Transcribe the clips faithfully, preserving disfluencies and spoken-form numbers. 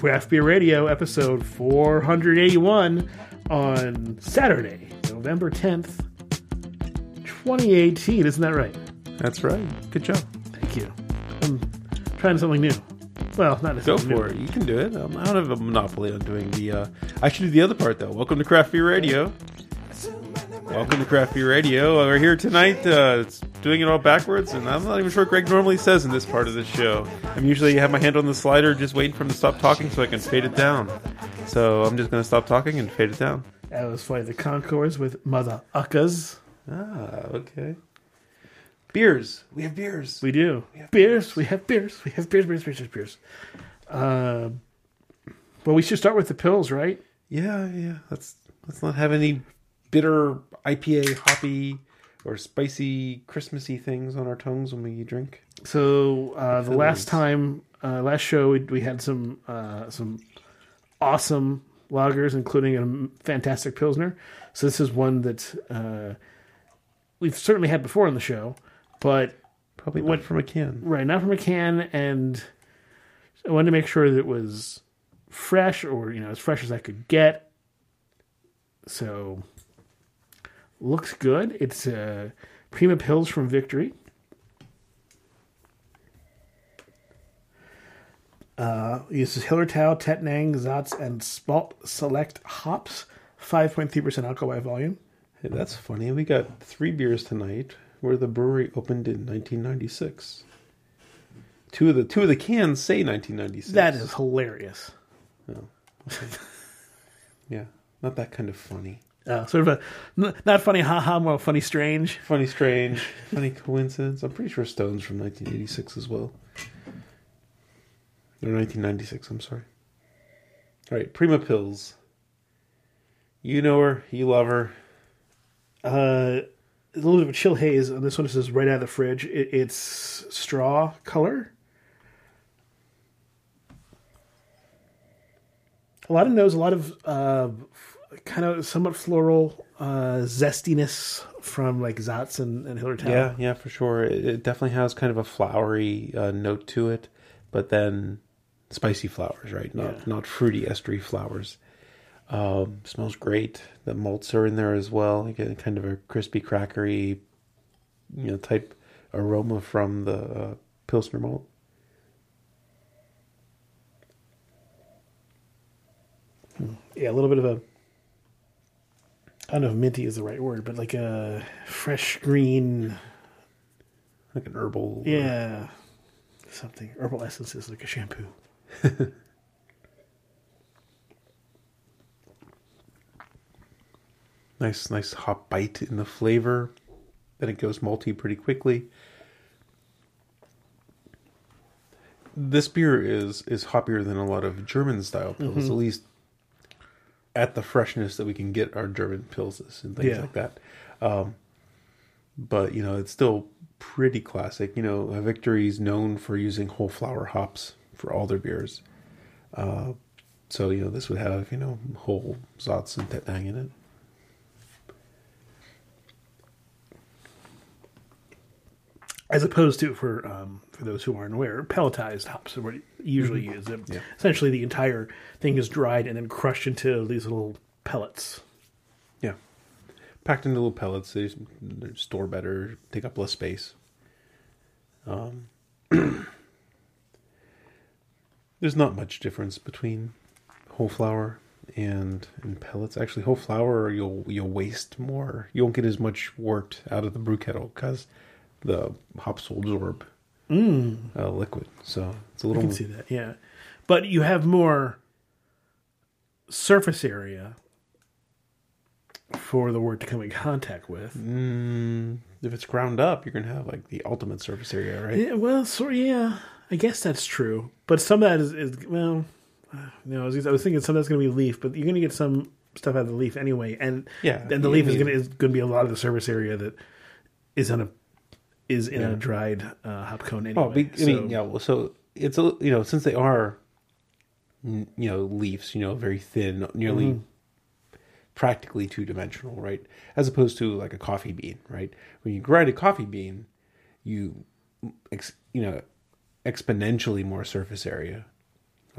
Craft Beer Radio, episode four eighty-one, on Saturday, November tenth, twenty eighteen. Isn't that right? That's right. Good job. Thank you. I'm trying something new. Well, not necessarily Go for new. It. You can do it. I'm out of a monopoly on doing the... Uh... I should do the other part, though. Welcome to Craft Beer Radio. Welcome to Craft Beer Radio. We're here tonight uh, doing it all backwards, and I'm not even sure what Greg normally says in this part of the show. I'm usually have my hand on the slider just waiting for him to stop talking so I can fade it down. So I'm just going to stop talking and fade it down. That was Flight of the Conchords with Mother Uckas. Ah, okay. Beers. We have beers. We do. We have beers. beers. We have beers. We have beers, beers, beers, beers, beers. Uh, well, we should start with the pills, right? Yeah, yeah. Let's, let's not have any... bitter, I P A, hoppy, or spicy, Christmassy things on our tongues when we drink. So uh, the last time, uh, last show, we, we had some uh, some awesome lagers, including a fantastic Pilsner. So this is one that uh, we've certainly had before on the show, but... Probably not went, from a can. Right, not from a can, and I wanted to make sure that it was fresh, or you know, as fresh as I could get. So... Looks good. It's uh, Prima Pils from Victory. Uh, uses Hillertau, Tettnang, Zatz, and Spalt Select hops. five point three percent alcohol by volume. Hey, that's funny. We got three beers tonight where the brewery opened in nineteen ninety-six. Two of the two of the cans say nineteen ninety-six. That is hilarious. Oh, okay. Yeah, not that kind of funny. Uh, sort of a, not funny haha, more funny strange. Funny strange, funny coincidence. I'm pretty sure Stone's from nineteen eighty-six as well. Or nineteen ninety-six, I'm sorry. All right, Prima Pils. You know her, you love her. Uh, a little bit of a chill haze on this one. It says right out of the fridge. It, it's straw color. A lot of nose, a lot of... Uh, kind of somewhat floral uh, zestiness from like Zatz and, and Hillertau. Yeah, yeah, for sure. It, it definitely has kind of a flowery uh, note to it, but then spicy flowers, right? Not yeah. not fruity, estery flowers. Um, smells great. The malts are in there as well. You get kind of a crispy, crackery, you know, type aroma from the uh, Pilsner malt. Hmm. Yeah, a little bit of a. I don't know if minty is the right word, but like a fresh green... Like an herbal... Yeah. Or... Something. Herbal essences, like a shampoo. nice, nice hop bite in the flavor. Then it goes malty pretty quickly. This beer is, is hoppier than a lot of German-style pills, mm-hmm. at least... at the freshness that we can get our German pilses and things yeah. like that. Um, but, you know, it's still pretty classic. You know, Victory is known for using whole flower hops for all their beers. Uh, so, you know, this would have, you know, whole Zatz and Tettnang in it. As opposed to, for um, for those who aren't aware, pelletized hops are what you usually mm-hmm. use. It, yeah. Essentially, the entire thing is dried and then crushed into these little pellets. Yeah. Packed into little pellets. They, they store better, take up less space. Um, There's not much difference between whole flour and, and pellets. Actually, whole flour, you'll, you'll waste more. You won't get as much wort out of the brew kettle because... the hops will absorb mm. uh, liquid, so it's a little. I can see that, yeah. But you have more surface area for the wort to come in contact with. Mm. If it's ground up, you're gonna have like the ultimate surface area, right? Yeah, well, so yeah, I guess that's true. But some of that is, is well, no, I was, I was thinking some of that's gonna be leaf, but you're gonna get some stuff out of the leaf anyway, and yeah, and the leaf mean, is gonna is gonna be a lot of the surface area that is on a. is in yeah. a dried uh, hop cone anyway. Oh, be, I so. mean, yeah, well, so it's, a you know, since they are, you know, leaves, you know, very thin, nearly mm-hmm. practically two-dimensional, right? As opposed to like a coffee bean, right? When you grind a coffee bean, you, ex, you know, exponentially more surface area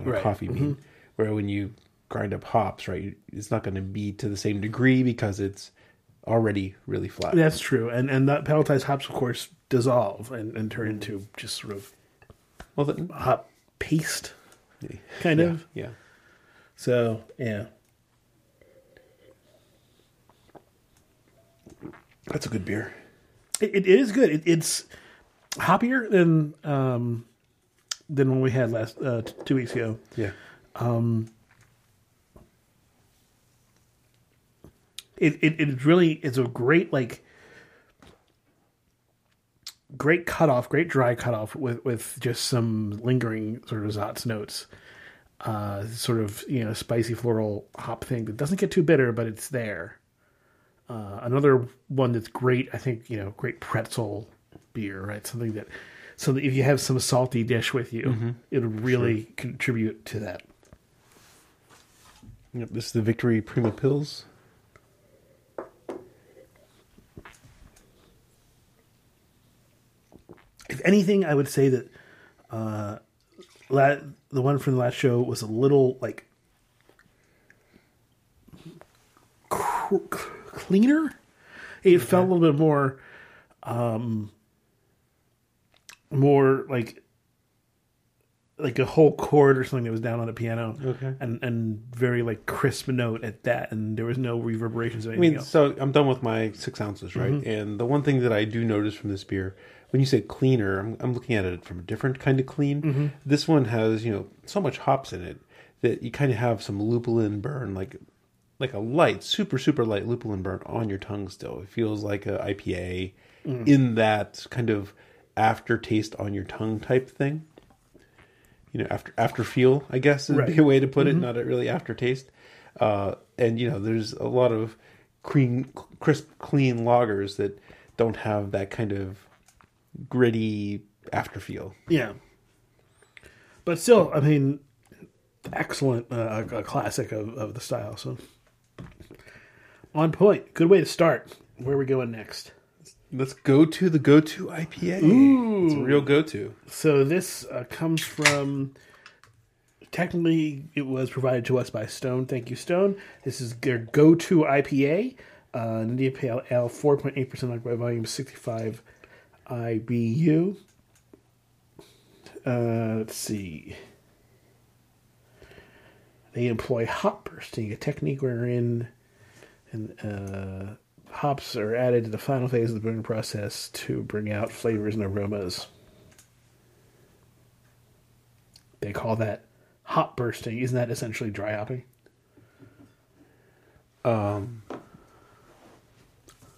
on a right. coffee bean. Mm-hmm. Where when you grind up hops, right, it's not going to be to the same degree because it's already really flat. That's true. And and that pelletized hops, of course, dissolve and, and turn into just sort of well, the, hop paste, yeah. kind yeah, of. Yeah. So, yeah. That's a good beer. It, it is good. It, it's hoppier than um, than when we had last uh, t- two weeks ago. Yeah. Um, it it it really is a great like great cutoff, great dry cutoff with, with just some lingering sort of Zatz notes, uh, sort of you know spicy floral hop thing that doesn't get too bitter, but it's there. Uh, another one that's great, I think, you know, great pretzel beer, right? Something that, so that if you have some salty dish with you, mm-hmm. it'll really sure. contribute to that. Yep, this is the Victory Prima Pils. If anything, I would say that uh, la- the one from the last show was a little, like, cr- cr- cleaner. It okay. felt a little bit more um more like like a whole chord or something that was down on a piano. Okay. And and very like crisp note at that, and there was no reverberations or anything I mean, else. So I'm done with my six ounces, right? Mm-hmm. And the one thing that I do notice from this beer, when you say cleaner, I'm I'm looking at it from a different kind of clean. Mm-hmm. This one has, you know, so much hops in it that you kind of have some lupulin burn, like Like a light, super, super light lupulin burn on your tongue still. It feels like an I P A mm. in that kind of aftertaste on your tongue type thing. You know, after after feel, I guess, is right. a way to put mm-hmm. it. Not really aftertaste. Uh, and, you know, there's a lot of clean, crisp, clean lagers that don't have that kind of gritty afterfeel. Yeah. But still, I mean, excellent, uh, a classic of, of the style, so... On point. Good way to start. Where are we going next? Let's go to the go-to I P A. Ooh. It's a real go-to. So this uh, comes from... Technically, it was provided to us by Stone. Thank you, Stone. This is their go-to I P A. Uh, India Pale Ale, four point eight percent alcohol by volume, sixty-five I B U. Uh, let's see... They employ hop bursting, a technique wherein and, uh, hops are added to the final phase of the brewing process to bring out flavors and aromas. They call that hop bursting. Isn't that essentially dry hopping? Um,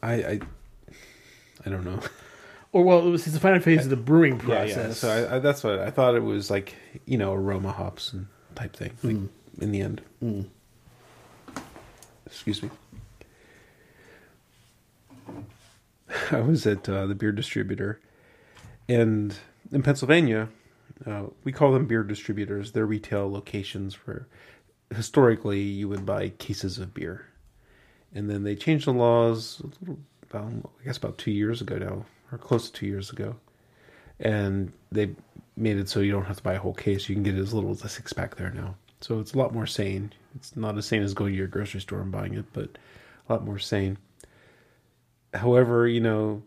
I I, I don't know. Or, well, it was the final phase I, of the brewing process. Yeah, yeah. So I, I, that's what I thought it was, like, you know, aroma hops and type thing. Like, mm. in the end. Mm. Excuse me. I was at uh, the beer distributor, and in Pennsylvania, uh, we call them beer distributors. They're retail locations where historically you would buy cases of beer. And then they changed the laws, a little, about, I guess about two years ago now, or close to two years ago. And they made it so you don't have to buy a whole case. You can get as little as a six-pack there now. So it's a lot more sane. It's not as sane as going to your grocery store and buying it, but a lot more sane. However, you know,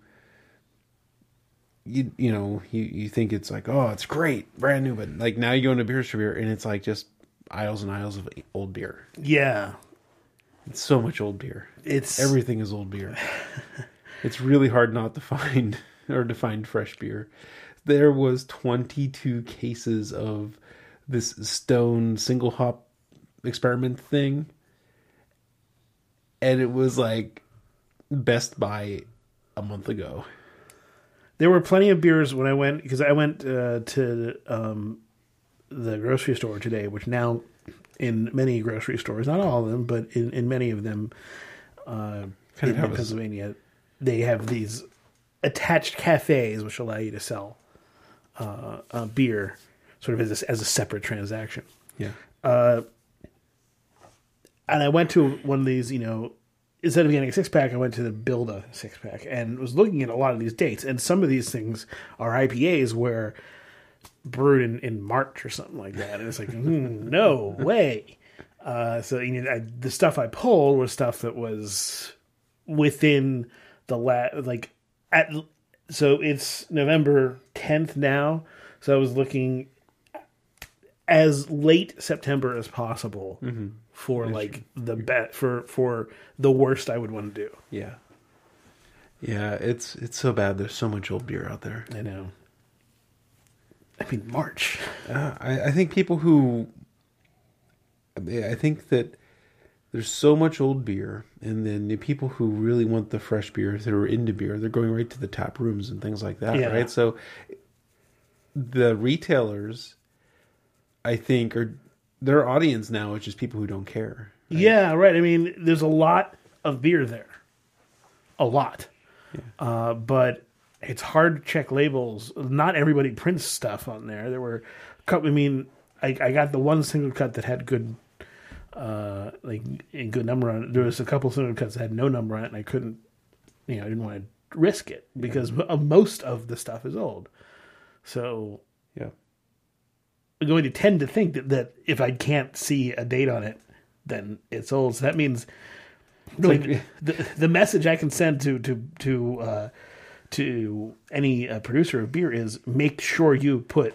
you you know, you, you think it's like, oh, it's great, brand new, but like now you go into a beer distributor and it's like just aisles and aisles of old beer. Yeah. It's so much old beer. It's everything is old beer. It's really hard not to find or to find fresh beer. There was twenty-two cases of this Stone single hop experiment thing, and it was like Best Buy a month ago. There were plenty of beers when I went, because I went uh, to um, the grocery store today, which now in many grocery stores, not all of them, but in, in many of them uh, kind in of Pennsylvania, us. They have these attached cafes which allow you to sell uh, uh, beer sort of as a, as a separate transaction. Yeah. Uh, and I went to one of these, you know, instead of getting a six-pack, I went to the Build a six-pack and was looking at a lot of these dates. And some of these things are I P As where brewed in, in March or something like that. And it's like, mm, no way. Uh, so you know, I, the stuff I pulled was stuff that was within the la- like at. So it's November tenth now. So I was looking as late September as possible mm-hmm. for That's like true. the bet for, for the worst I would want to do. Yeah. Yeah. It's, it's so bad. There's so much old beer out there. I know. I mean, March. Uh, I, I think people who, I think that there's so much old beer, and then the people who really want the fresh beer, that are into beer, they're going right to the tap rooms and things like that, yeah. right? So the retailers, I think, are their audience now is just people who don't care. Right? Yeah, right. I mean, there's a lot of beer there. A lot. Yeah. Uh, but it's hard to check labels. Not everybody prints stuff on there. There were a couple, I mean, I, I got the one single cut that had good... Uh, like a good number on it. There was a couple single cuts that had no number on it, and I couldn't, you know, I didn't want to risk it because yeah. most of the stuff is old. So yeah, I'm going to tend to think that, that if I can't see a date on it, then it's old. So that means like, like the the message I can send to to to uh, to any uh, producer of beer is make sure you put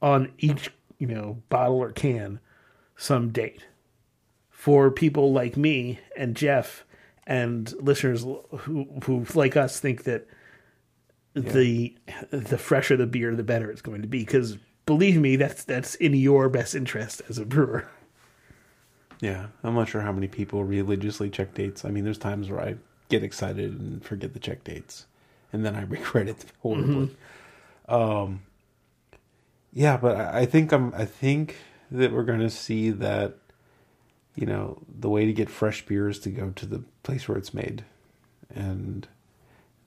on each you know bottle or can some date for people like me and Jeff and listeners who, who like us, think that yeah. the the fresher the beer, the better it's going to be. Because believe me, that's that's in your best interest as a brewer. Yeah, I'm not sure how many people religiously check dates. I mean, there's times where I get excited and forget to check dates, and then I regret it horribly. Mm-hmm. Um, yeah, but I, I think I'm. I think. that we're going to see that, you know, the way to get fresh beer is to go to the place where it's made. And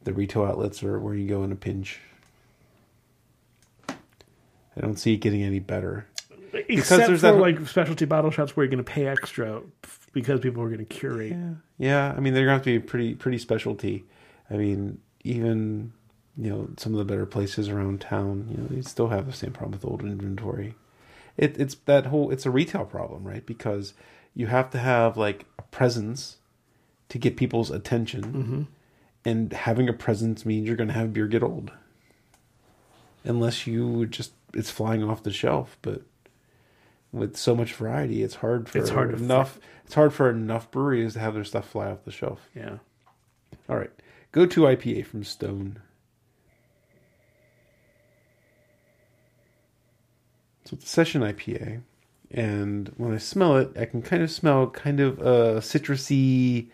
the retail outlets are where you go in a pinch. I don't see it getting any better. Except because there's for that... like specialty bottle shops where you're going to pay extra because people are going to curate. Yeah, yeah. I mean, they're going to have to be pretty, pretty specialty. I mean, even, you know, some of the better places around town, you know, they still have the same problem with old inventory. It, it's that whole, it's a retail problem, right? Because you have to have like a presence to get people's attention, mm-hmm. and having a presence means you're going to have beer get old, unless you just it's flying off the shelf. But with so much variety, it's hard for it's hard enough. Fly. It's hard for enough breweries to have their stuff fly off the shelf. Yeah. All right, go-to I P A from Stone. So it's a session I P A, and when I smell it, I can kind of smell kind of a citrusy,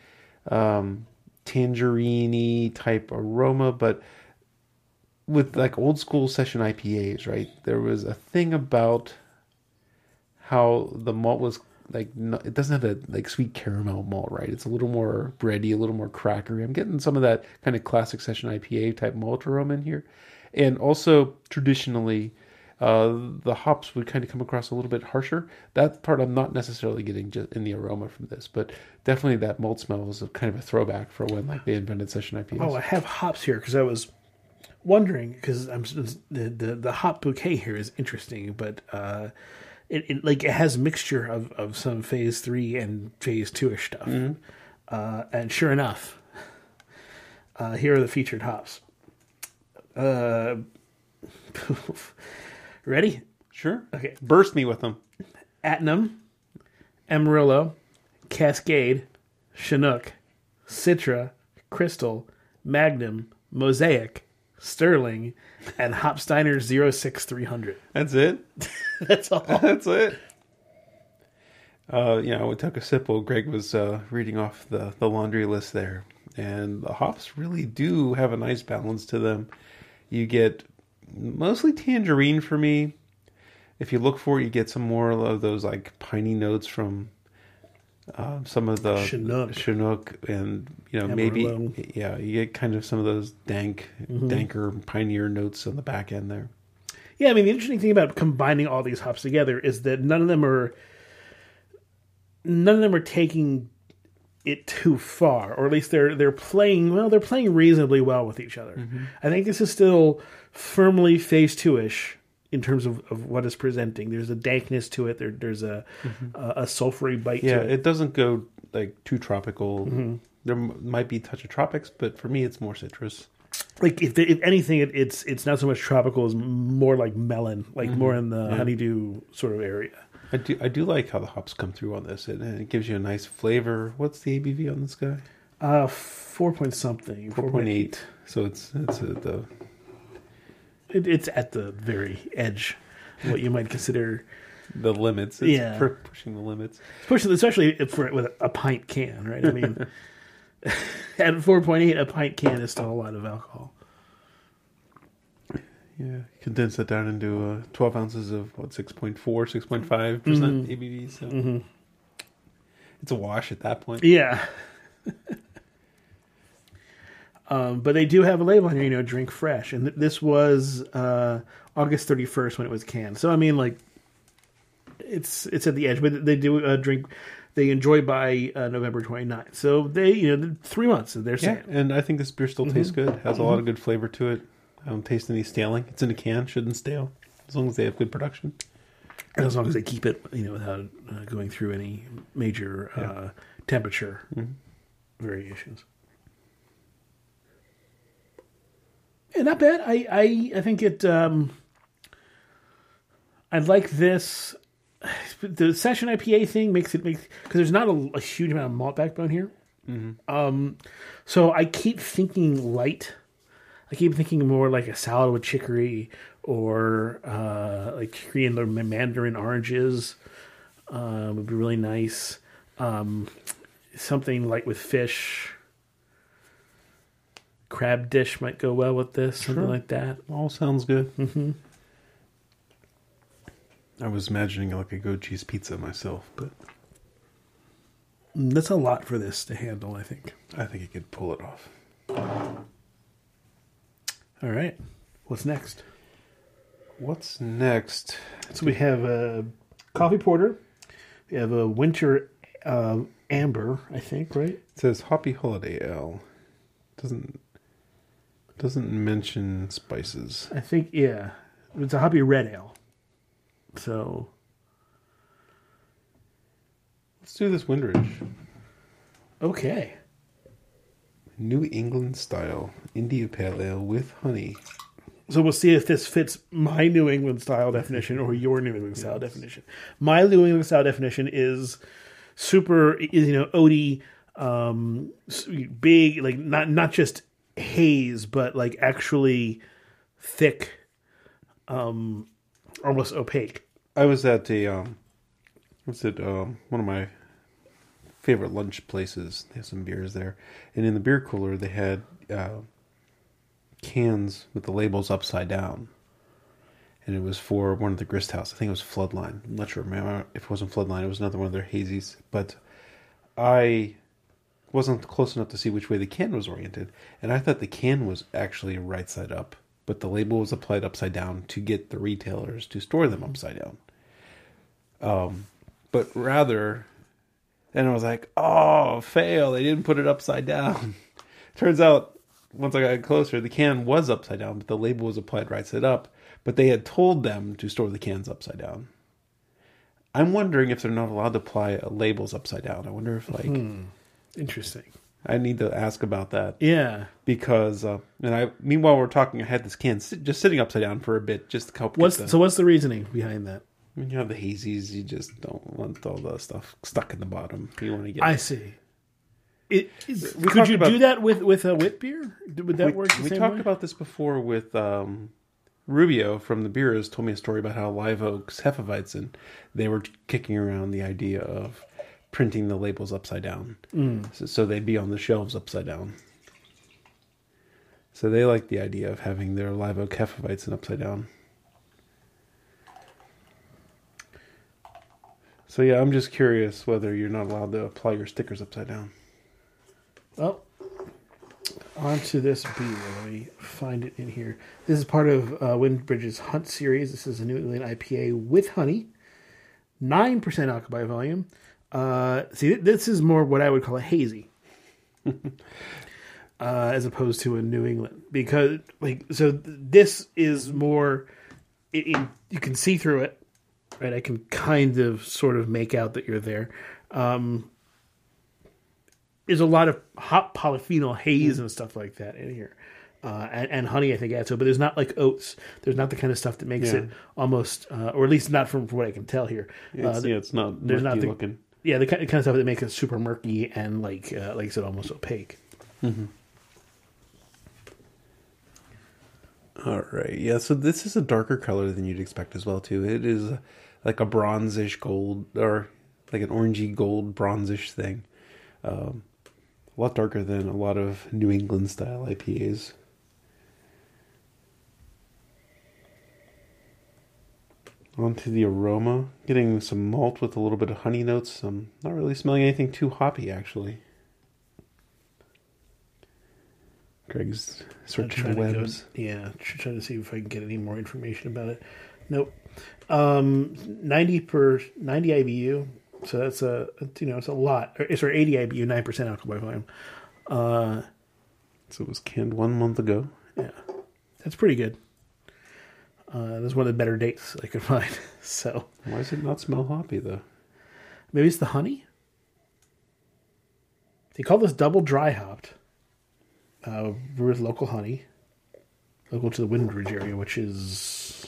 um, tangerine-y type aroma, but with like old school session I P As, right? There was a thing about how the malt was like, not, it doesn't have that like sweet caramel malt, right? It's a little more bready, a little more crackery. I'm getting some of that kind of classic session I P A type malt aroma in here. And also traditionally, Uh, the hops would kind of come across a little bit harsher. That part I'm not necessarily getting just in the aroma from this, but definitely that malt smell is a kind of a throwback for when like they invented session I P As. Oh, I have hops here because I was wondering because I'm the, the the hop bouquet here is interesting, but uh, it, it like it has a mixture of, of some phase three and phase two ish stuff, mm-hmm. uh, and sure enough, uh, here are the featured hops. Uh, Ready? Sure. Okay. Burst me with them. Atnam, Amarillo, Cascade, Chinook, Citra, Crystal, Magnum, Mosaic, Sterling, and Hopsteiner zero six three hundred. That's it? That's all. That's it. Uh, you know, we took a sip while Greg was uh, reading off the, the laundry list there. And the hops really do have a nice balance to them. You get... mostly tangerine for me. If you look for it, you get some more of those like piney notes from uh, some of the Chinook, Chinook and you know Amarillo. Maybe yeah, you get kind of some of those dank, mm-hmm. danker pioneer notes on the back end there. Yeah, I mean the interesting thing about combining all these hops together is that none of them are none of them are taking it too far, or at least they're they're playing well. They're playing reasonably well with each other. Mm-hmm. I think this is still firmly phase two ish, in terms of, of what it's presenting. There's a dankness to it. There, there's a mm-hmm. a, a sulfury bite yeah, to it. Yeah, it doesn't go like too tropical. Mm-hmm. There m- might be a touch of tropics, but for me, it's more citrus. Like if, if anything, it, it's it's not so much tropical as more like melon, like mm-hmm. more in the yeah. honeydew sort of area. I do I do like how the hops come through on this. It, it gives you a nice flavor. What's the A B V on this guy? Uh, four point something. Four point eight. So it's it's at the it, it's at the very edge of what you might consider the limits. It's yeah, per- pushing the limits. It's pushing, especially for with a pint can, right? I mean, at four point eight, a pint can is still a lot of alcohol. Yeah, condense that down into uh, twelve ounces of what six point four, six point five percent mm-hmm. A B V. So mm-hmm. it's a wash at that point. Yeah. um, but they do have a label on here, you know, drink fresh, and th- this was uh, August thirty first when it was canned. So I mean, like, it's it's at the edge, but they do uh, drink. They enjoy by uh, November twenty-ninth. So they, you know, three months. They're saying, yeah, and I think this beer still mm-hmm. tastes good. Has mm-hmm. a lot of good flavor to it. I don't taste any staling. It's in a can. Shouldn't stale. As long as they have good production. And as long as they keep it, you know, without uh, going through any major yeah. uh, temperature mm-hmm. variations. Yeah, not bad. I, I, I think it... Um, I like this. The session I P A thing makes it... Because there's not a, a huge amount of malt backbone here. Mm-hmm. Um, so I keep thinking light... I keep thinking more like a salad with chicory or uh, like chicory and mandarin oranges uh, would be really nice. Um, something like with fish. Crab dish might go well with this. Something sure. like that. All sounds good. Mm-hmm. I was imagining like a goat cheese pizza myself, but... That's a lot for this to handle, I think. I think it could pull it off. All right. What's next? What's next? So we have a coffee porter. We have a winter uh, amber, I think, right? It says hoppy holiday ale. Doesn't doesn't mention spices. I think, yeah. It's a hoppy red ale. So let's do this Windridge. Okay. New England style India Pale Ale with honey. So we'll see if this fits my New England style definition or your New England style yes. definition. My New England style definition is super, you know, oaty, um, big, like not not just haze, but like actually thick, um, almost opaque. I was at a um, what's it? Um, one of my. favorite lunch places. They have some beers there, and in the beer cooler they had uh, cans with the labels upside down, and it was for one of the Grist House. I think it was Floodline. I'm not sure if it wasn't Floodline. It was another one of their hazies, but I wasn't close enough to see which way the can was oriented, and I thought the can was actually right side up, but the label was applied upside down to get the retailers to store them upside down. Um, but rather... And I was like, oh, fail. They didn't put it upside down. Turns out, once I got closer, the can was upside down, but the label was applied right side up. But they had told them to store the cans upside down. I'm wondering if they're not allowed to apply labels upside down. I wonder if, like... Hmm. Interesting. I need to ask about that. Yeah. Because, uh, and I meanwhile, we're talking, I had this can sit, just sitting upside down for a bit, just to help what's, the, So what's the reasoning behind that? When you have the hazies, you just don't want all the stuff stuck in the bottom. You want to get. I see. It, is, could you about, do that with, with a wit beer? Would that we, work? The we same talked way? About this before with um, Rubio from the Beers. Told me a story about how Live Oak's Hefeweizen, they were kicking around the idea of printing the labels upside down, mm. so, so they'd be on the shelves upside down. So they like the idea of having their Live Oak Hefeweizen upside down. So yeah, I'm just curious whether you're not allowed to apply your stickers upside down. Well, onto this beer. Let me find it in here. This is part of uh, Windridge's Hunt series. This is a New England I P A with honey, nine percent alcohol by volume. Uh, see, this is more what I would call a hazy, uh, as opposed to a New England, because like so th- this is more it, it, you can see through it, right? I can kind of sort of make out that you're there. Um, there's a lot of hot polyphenol haze and stuff like that in here. Uh, and, and honey, I think, adds to it. But there's not like oats. There's not the kind of stuff that makes yeah. it almost, uh, or at least not from, from what I can tell here. Uh, it's, the, yeah, it's not murky not the, looking. Yeah, the kind of stuff that makes it super murky and, like uh, like I said, almost opaque. Mm-hmm. All right. Yeah, so this is a darker color than you'd expect as well, too. It is like a bronzish gold, or like an orangey gold bronzish thing. Um, a lot darker than a lot of New England-style I P As. Onto the aroma, getting some malt with a little bit of honey notes. I'm not really smelling anything too hoppy, actually. Greg's searching the webs. Go, yeah, trying to see if I can get any more information about it. Nope. Um, ninety per ninety I B U, so that's a you know it's a lot. It's or eighty I B U, nine percent alcohol by volume. Uh, so it was canned one month ago. Yeah, that's pretty good. Uh, that's one of the better dates I could find. So why does it not smell hoppy though? Maybe it's the honey. They call this double dry hopped. Uh, brewed with local honey, local to the Windridge area, which is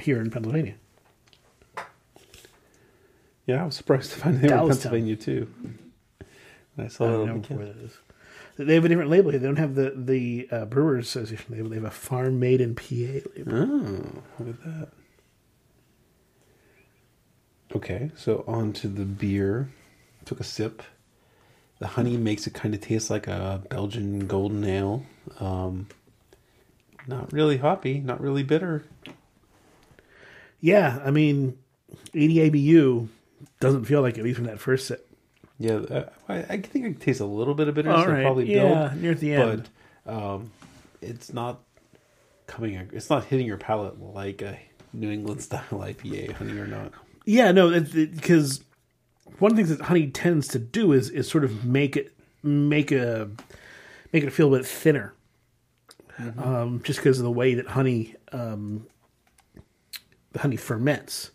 here in Pennsylvania. Yeah, I was surprised to find they were in Pennsylvania too. I saw I don't know where that is. They have a different label here. They don't have the the uh, Brewers Association label. They have a Farm Made in P A label. Oh, look at that. Okay, so on to the beer. Took a sip. The honey makes it kind of taste like a Belgian golden ale. Um, not really hoppy, not really bitter. Yeah, I mean, eighty I B U doesn't feel like it, at least from that first sip. Yeah, I, I think I can taste a little bit of bitterness. All right. Probably yeah, build, near the end. But um, it's not coming. It's not hitting your palate like a New England style I P A, honey or not. Yeah, no, because one of the things that honey tends to do is is sort of make it make a make it feel a bit thinner, mm-hmm. um, just because of the way that honey um, the honey ferments.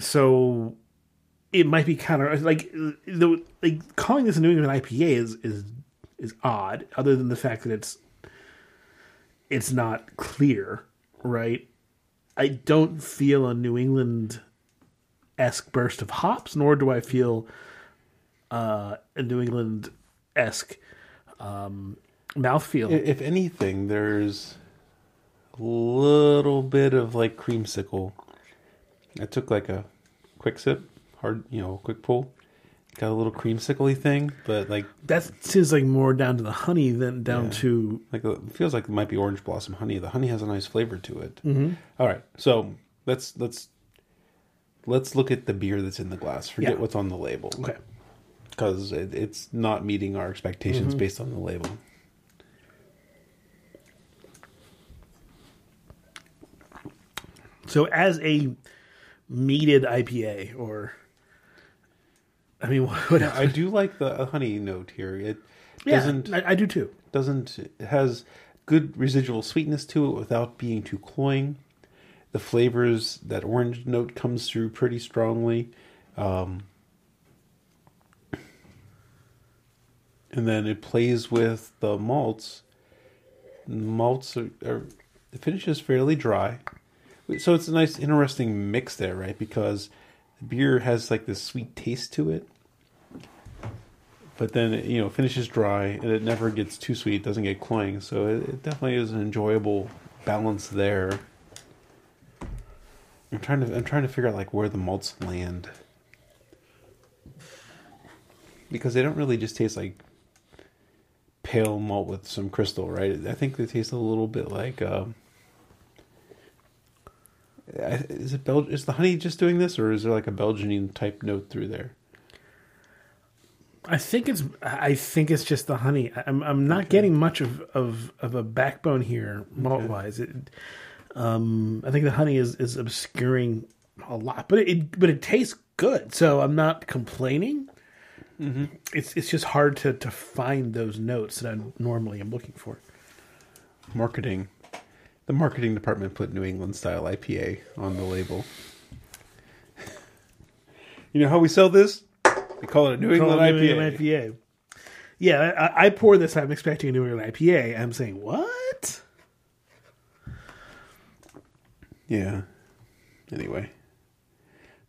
So it might be kind of like the, like calling this a New England I P A is is is odd, other than the fact that it's it's not clear, right? I don't feel a New England esque burst of hops, nor do I feel uh, a New England esque um, mouthfeel. If anything, there's a little bit of like creamsicle. I took like a quick sip, hard, you know, quick pull. Got a little creamsicle-y thing, but like that seems like more down to the honey than down yeah. to like it feels like it might be orange blossom honey. The honey has a nice flavor to it. Mm-hmm. All right, so let's let's. Let's look at the beer that's in the glass. Forget yeah. what's on the label. Okay. Because it, it's not meeting our expectations mm-hmm. based on the label. So as a meated I P A, or... I mean, what else? I do like the honey note here. It yeah, doesn't... I, I do too. Doesn't... It has good residual sweetness to it without being too cloying. The flavors, that orange note comes through pretty strongly. Um, and then it plays with the malts. Malts are, are, the finish is fairly dry. So it's a nice, interesting mix there, right? Because the beer has like this sweet taste to it. But then, it, you know, finishes dry and it never gets too sweet. It doesn't get cloying. So it, it definitely is an enjoyable balance there. I'm trying to I'm trying to figure out like where the malts land, because they don't really just taste like pale malt with some crystal, right? I think they taste a little bit like um, is it Bel- is the honey just doing this, or is there like a Belgian type note through there? I think it's I think it's just the honey. I'm I'm not okay. getting much of, of, of a backbone here malt wise. Okay. It, Um, I think the honey is, is obscuring a lot, but it, it but it tastes good, so I'm not complaining. Mm-hmm. It's it's just hard to, to find those notes that I normally am looking for. marketing. The marketing department put New England style I P A on the label. You know how we sell this? We call it a New England I P A. New England I P A. Yeah, I, I pour this. I'm expecting a New England I P A. I'm saying, what? Yeah. Anyway.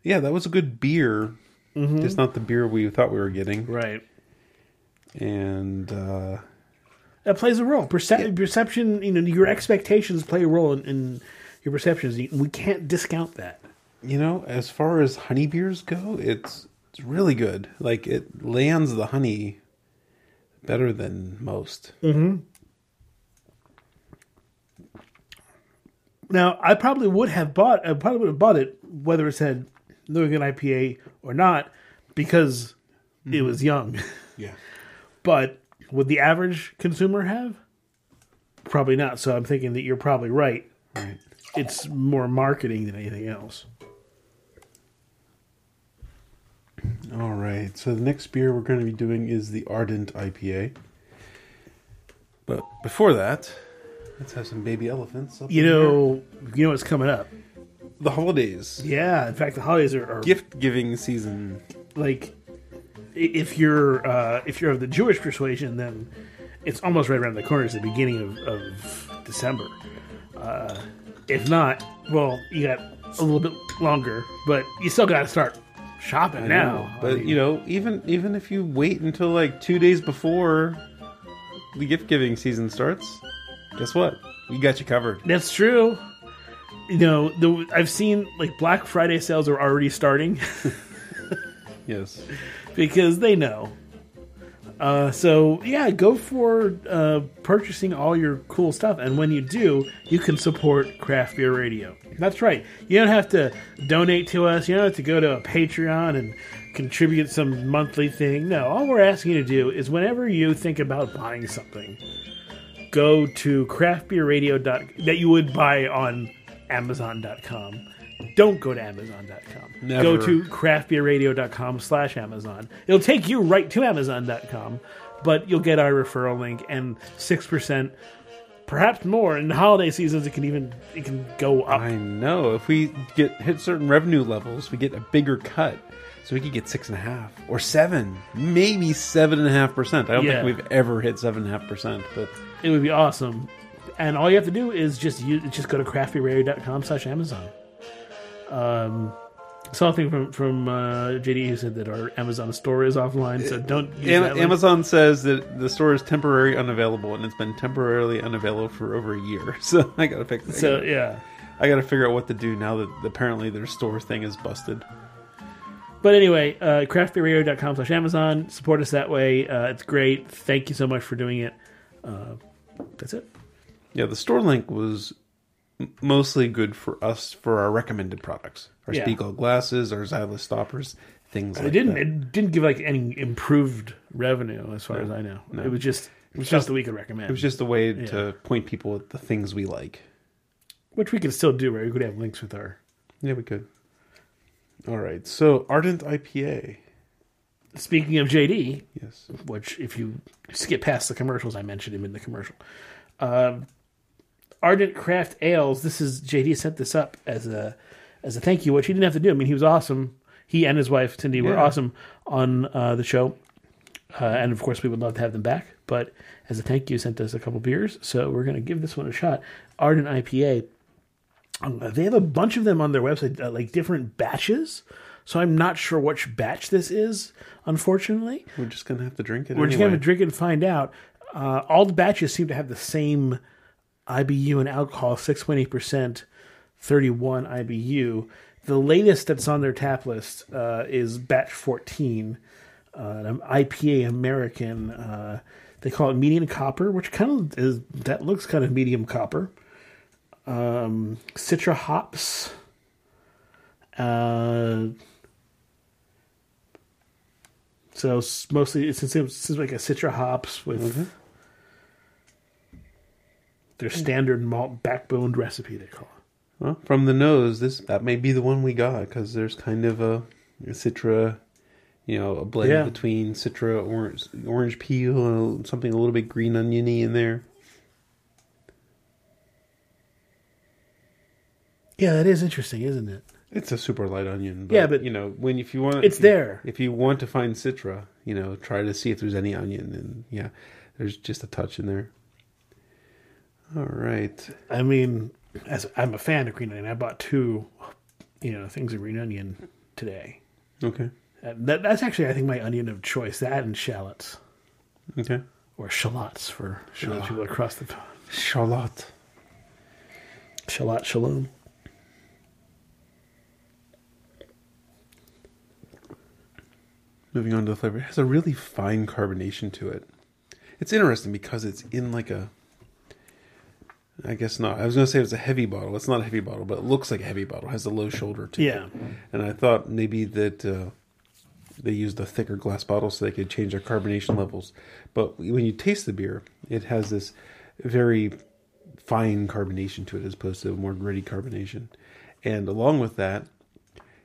Yeah, that was a good beer. Mm-hmm. It's not the beer we thought we were getting. Right. And uh, that plays a role. Perce- yeah. Perception, you know, your expectations play a role in, in your perceptions. We can't discount that. You know, as far as honey beers go, it's it's really good. Like, it lands the honey better than most. Mm-hmm. Now, I probably would have bought. I probably would have bought it whether it said New England I P A or not, because mm-hmm. it was young. Yeah. But would the average consumer have? Probably not. So I'm thinking that you're probably right. Right. It's more marketing than anything else. All right. So the next beer we're going to be doing is the Ardent I P A. But before that, let's have some baby elephants. Up you know, here. You know what's coming up? The holidays. Yeah. In fact, the holidays are, are gift giving season. Like, if you're uh, if you're of the Jewish persuasion, then it's almost right around the corner. It's the beginning of, of December. Uh, if not, well, you got a little bit longer, but you still got to start shopping I now. Know, but I mean, you know, even even if you wait until like two days before the gift giving season starts, guess what? We got you covered. That's true. You know, the, I've seen like Black Friday sales are already starting. Yes. Because they know. Uh, so, yeah, go for uh, purchasing all your cool stuff. And when you do, you can support Craft Beer Radio. That's right. You don't have to donate to us. You don't have to go to a Patreon and contribute some monthly thing. No, all we're asking you to do is whenever you think about buying something, go to craft beer radio dot com that you would buy on amazon dot com. Don't go to amazon dot com. Never. Go to craft beer radio dot com slash amazon. It'll take you right to amazon dot com, but you'll get our referral link and six percent, perhaps more. In the holiday seasons, it can even it can go up. I know. If we get hit certain revenue levels, we get a bigger cut. So we could get six point five or seven, maybe seven point five percent. I don't yeah. think we've ever hit seven point five percent, but it would be awesome. And all you have to do is just use, just go to craft beer radio dot com slash amazon. Um, something from from uh, J D who said that our Amazon store is offline, so don't. Use Am- that Amazon link. Says that the store is temporarily unavailable, and it's been temporarily unavailable for over a year. So I gotta fix. I so gotta, yeah, I gotta figure out what to do now that apparently their store thing is busted. But anyway, uh, craft beer radio dot com slash amazon. Support us that way. Uh, it's great. Thank you so much for doing it. Uh, that's it. Yeah, the store link was mostly good for us for our recommended products, our yeah. Spiegel glasses, our Xylitol stoppers, things like that. It didn't. That. It didn't give like any improved revenue, as far no, as I know. No. It was just it was just that we could recommend. It was just a way yeah. to point people at the things we like, which we could still do. Right, we could have links with our. Yeah, we could. All right, so Ardent I P A. Speaking of J D, yes, which if you skip past the commercials, I mentioned him in the commercial. Um, Ardent Craft Ales. This is J D sent this up as a as a thank you, which he didn't have to do. I mean, he was awesome. He and his wife Cindy yeah. were awesome on uh, the show, uh, and of course, we would love to have them back. But as a thank you, sent us a couple beers, so we're going to give this one a shot. Ardent I P A. Um, they have a bunch of them on their website, uh, like different batches. So I'm not sure which batch this is. Unfortunately, we're just going to have to drink it. We're anyway. just going to have to drink it and find out. Uh, all the batches seem to have the same I B U and alcohol, six point eight percent, thirty-one I B U. The latest that's on their tap list uh, is batch fourteen, uh, an I P A American. Uh, they call it medium copper, which kind of is, that looks kind of medium copper. Um, Citra hops. Uh, so it's mostly, it seems like a Citra hops with... Mm-hmm. Their standard malt backboned recipe, they call it. Well, from the nose, this that may be the one we got because there's kind of a, a Citra, you know, a blend yeah. between Citra, orange, orange peel, something a little bit green oniony in there. Yeah, that is interesting, isn't it? It's a super light onion. But, yeah, but you know, when if you want, it's if you, there. If you want to find Citra, you know, try to see if there's any onion, and yeah, there's just a touch in there. All right. I mean, as I'm a fan of green onion, I bought two, you know, things of green onion today. Okay. That, that's actually, I think, my onion of choice. That and shallots. Okay. Or shallots for Shallot. People across the pond. Shallot. Shallot shalom. Moving on to the flavor. It has a really fine carbonation to it. It's interesting because it's in like a... I guess not. I was going to say it's a heavy bottle. It's not a heavy bottle, but it looks like a heavy bottle. It has a low shoulder to yeah. it. And I thought maybe that uh, they used a thicker glass bottle so they could change their carbonation levels. But when you taste the beer, it has this very fine carbonation to it as opposed to a more gritty carbonation. And along with that,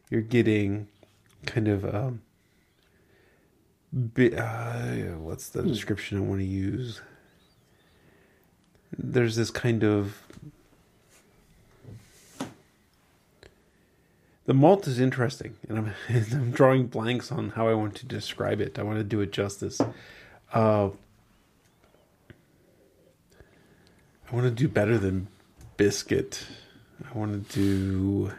you're getting kind of... Um, Be, uh, what's the description I want to use? There's this kind of... The malt is interesting, and I'm, and I'm drawing blanks on how I want to describe it. I want to do it justice. Uh, I want to do better than biscuit. I want to do...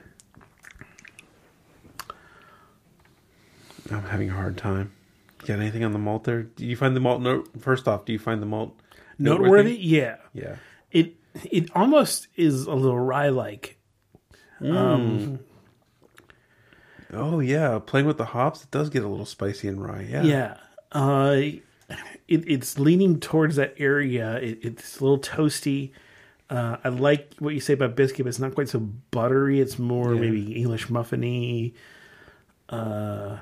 I'm having a hard time. Got anything on the malt there? Do you find the malt note? First off, do you find the malt noteworthy? Noteworthy? Yeah, yeah. It it almost is a little rye like. Mm. Um, oh yeah, playing with the hops, it does get a little spicy and rye. Yeah, yeah. Uh, it, it's leaning towards that area. It, it's a little toasty. Uh, I like what you say about biscuit, but it's not quite so buttery. It's more yeah. maybe English muffiny. Uh.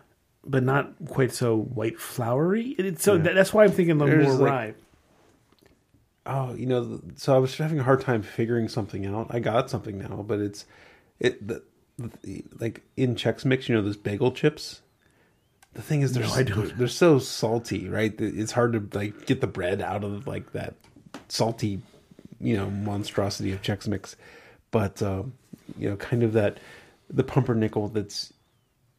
But not quite so white floury. It's so yeah. that, that's why I'm thinking a little There's more like, rye. Oh, you know, so I was having a hard time figuring something out. I got something now, but it's it the, the, like in Chex Mix, you know, those bagel chips. The thing is, they're no, I don't. they're so salty, right? It's hard to like get the bread out of like that salty, you know, monstrosity of Chex Mix. But um, you know, kind of that the pumpernickel that's.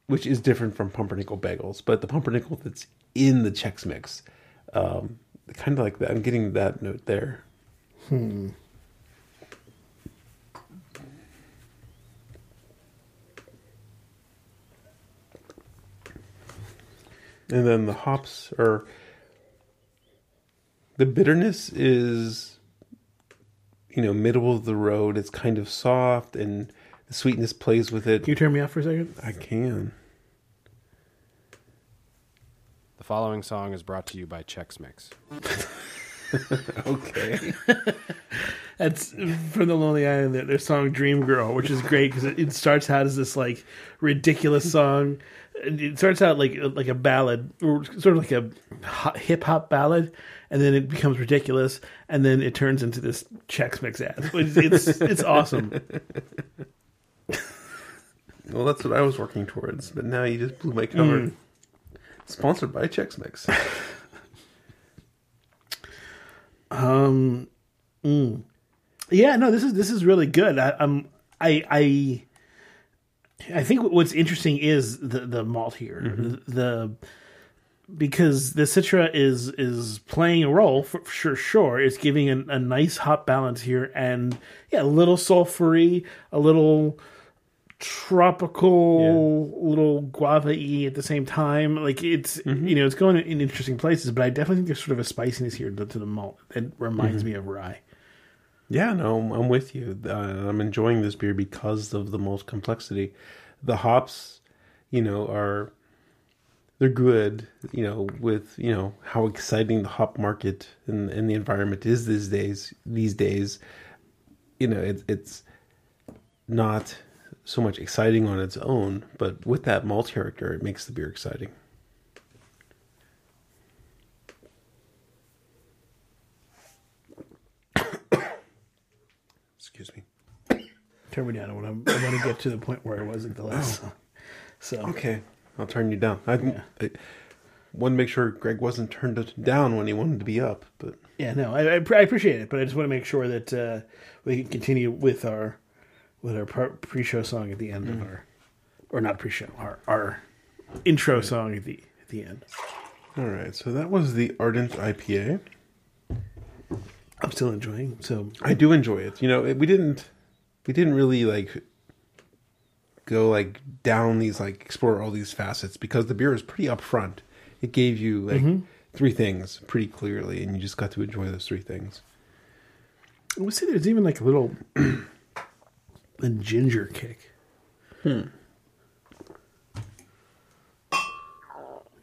Which is different from pumpernickel bagels, but the pumpernickel that's in the Chex Mix, um, kind of like that. I'm getting that note there. Hmm. And then the hops are... The bitterness is, you know, middle of the road. It's kind of soft and... The sweetness plays with it. Can you turn me off for a second? I can. The following song is brought to you by Chex Mix. Okay. That's from the Lonely Island, their song Dream Girl, which is great because it starts out as this like ridiculous song. It starts out like like a ballad, or sort of like a hip-hop ballad, and then it becomes ridiculous, and then it turns into this Chex Mix ad. It's, it's, it's awesome. Well, that's what I was working towards, but now you just blew my cover. Mm. Sponsored by Chex Mix. um, mm. yeah, no, this is this is really good. I, um, I, I, I think what's interesting is the the malt here, mm-hmm. the, the because the Citra is is playing a role for sure. Sure, it's giving a, a nice hop balance here, and yeah, a little sulfury, a little. Tropical, yeah. little guava-y at the same time. Like it's, mm-hmm. you know, it's going in interesting places, but I definitely think there's sort of a spiciness here to, to the malt that reminds mm-hmm. me of rye. Yeah, no, I'm with you. Uh, I'm enjoying this beer because of the malt complexity. The hops, you know, are, they're good, you know, with, you know, how exciting the hop market and, and the environment is these days, these days, you know, it, it's not... so much exciting on its own, but with that malt character, it makes the beer exciting. Excuse me. Turn me down. I want to, I want to get to the point where I was at the last. Oh. So okay, I'll turn you down. I, yeah. I wanted to make sure Greg wasn't turned down when he wanted to be up, but yeah, no, I, I appreciate it, but I just want to make sure that uh, we can continue with our. with our pre-show song at the end mm. of our, or not pre-show, our our intro song at the at the end. All right, so that was the Ardent I P A. I'm still enjoying. So I do enjoy it. You know, it, we didn't we didn't really like go like down these like explore all these facets because the beer is pretty upfront. It gave you like mm-hmm. three things pretty clearly, and you just got to enjoy those three things. I would say there's even like a little a ginger kick. Hmm.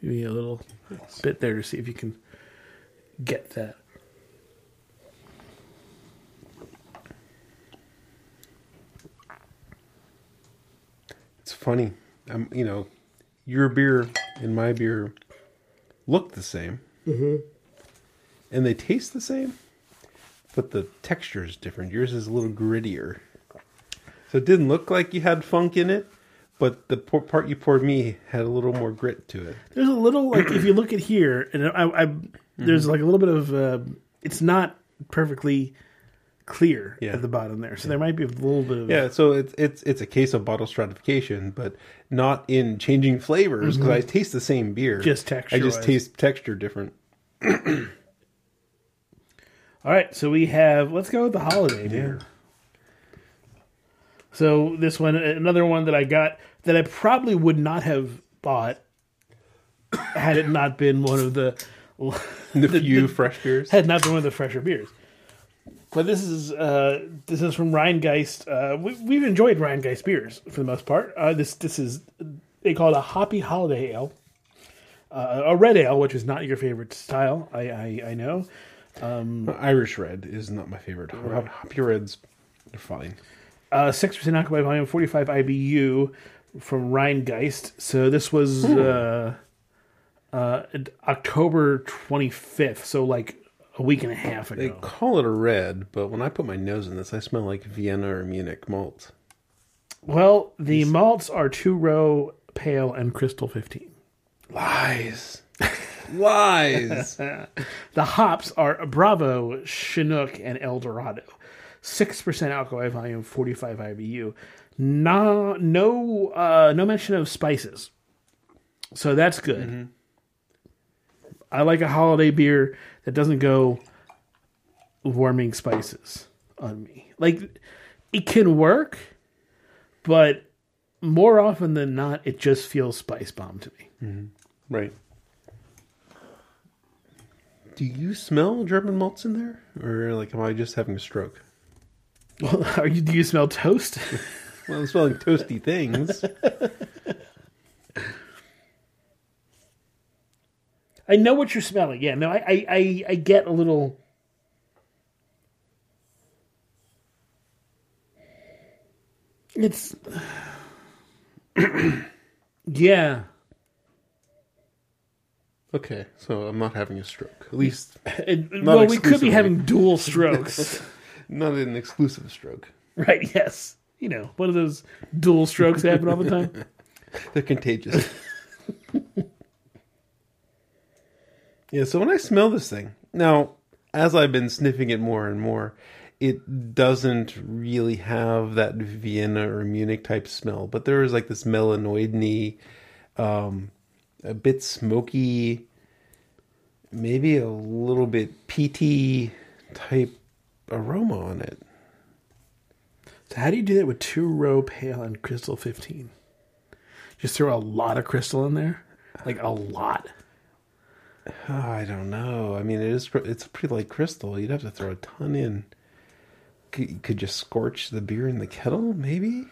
Give me a little yes. bit there to see if you can get that. It's funny. Um, you know, your beer and my beer look the same. Mm-hmm. And they taste the same, but the texture is different. Yours is a little grittier. So it didn't look like you had funk in it, but the part you poured me had a little more grit to it. There's a little, like, if you look at here, and I, I there's mm-hmm. like a little bit of, uh, it's not perfectly clear yeah. at the bottom there. So yeah. there might be a little bit of... Yeah, so it's it's it's a case of bottle stratification, but not in changing flavors, because mm-hmm. I taste the same beer. Just texture. I just taste texture different. All right, so we have, let's go with the holiday yeah. beer. So this one, another one that I got that I probably would not have bought had it not been one of the... The, the few the, fresh beers? Had not been one of the fresher beers. But this is uh, this is from Rheingeist. Uh, we, we've enjoyed Rheingeist beers for the most part. Uh, this this is, they call it a hoppy holiday ale. Uh, a red ale, which is not your favorite style, I, I, I know. Um, Irish red is not my favorite. Right. Hoppy reds are fine. Uh, six percent alcohol by volume, forty-five I B U from Rheingeist. So this was uh, uh, October twenty-fifth, so like a week and a half ago. They call it a red, but when I put my nose in this, I smell like Vienna or Munich malt. Well, the malts are two-row pale and crystal fifteen. Lies. Lies. The hops are Bravo, Chinook, and El Dorado. six percent alcohol by volume, forty-five I B U. No, no, uh, no mention of spices. So that's good. Mm-hmm. I like a holiday beer that doesn't go warming spices on me. Like, it can work, but more often than not, it just feels spice bomb to me. Mm-hmm. Right. Do you smell German malts in there? Or, like, am I just having a stroke? Well, are you, do you smell toast? Well, I'm smelling toasty things. I know what you're smelling. Yeah, no, I, I, I, I get a little... It's... yeah. Okay, so I'm not having a stroke. At least... It, well, we could be having dual strokes. Not an exclusive stroke. Right, yes. You know, one of those dual strokes that happen all the time. They're contagious. Yeah, so when I smell this thing, now, as I've been sniffing it more and more, it doesn't really have that Vienna or Munich type smell, but there is like this melanoidiny, um, a bit smoky, maybe a little bit peaty type aroma on it. So how do you do that with two row pale and crystal fifteen? Just throw a lot of crystal in there, like a lot. Oh, I don't know. I mean, it is it's a pretty light crystal. You'd have to throw a ton in. You could just scorch the beer in the kettle, maybe.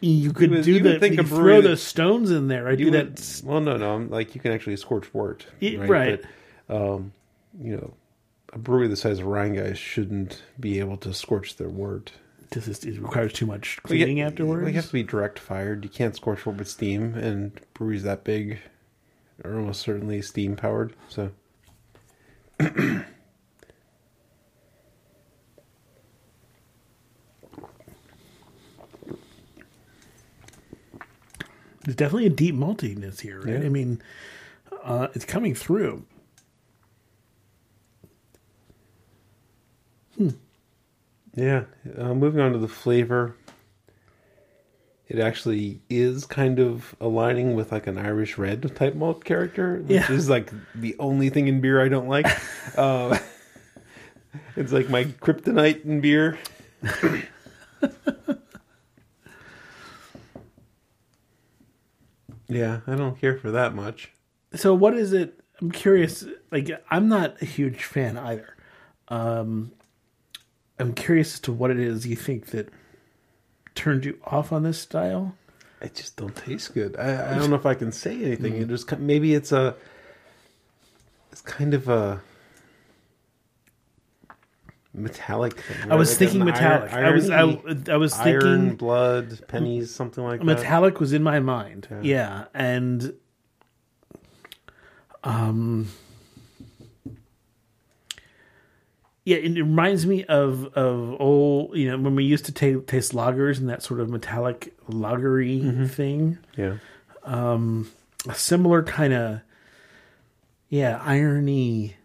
You could you do would, that. Think you could throw the stones in there. I do would, that. Well, no, no. I'm, like you can actually scorch wort, it, right? right. But, um, you know. A brewery the size of Rheingeist shouldn't be able to scorch their wort. This is, it requires too much cleaning well, yeah, afterwards. They have to be direct fired. You can't scorch wort with steam, and breweries that big are almost certainly steam powered. So, there's definitely a deep maltiness here, right? Yeah. I mean, uh, it's coming through. Hmm. Yeah, uh, moving on to the flavor. It actually is kind of aligning with like an Irish red type malt character, which yeah. is like the only thing in beer I don't like. uh, it's like my kryptonite in beer. Yeah, I don't care for that much. So what is it? I'm curious. Like, I'm not a huge fan either. Um, I'm curious as to what it is you think that turned you off on this style. It just don't taste good. I, I don't know if I can say anything. Mm-hmm. It just maybe it's a. It's kind of a metallic thing. Right? I was like thinking metallic. Iron, I was I, I was iron, thinking iron, blood, pennies, something like metallic that. Metallic was in my mind. Yeah, yeah. And. Um, yeah, it reminds me of, of old, you know, when we used to t- taste lagers and that sort of metallic lagery mm-hmm. thing. Yeah. Um, a similar kind of, yeah, irony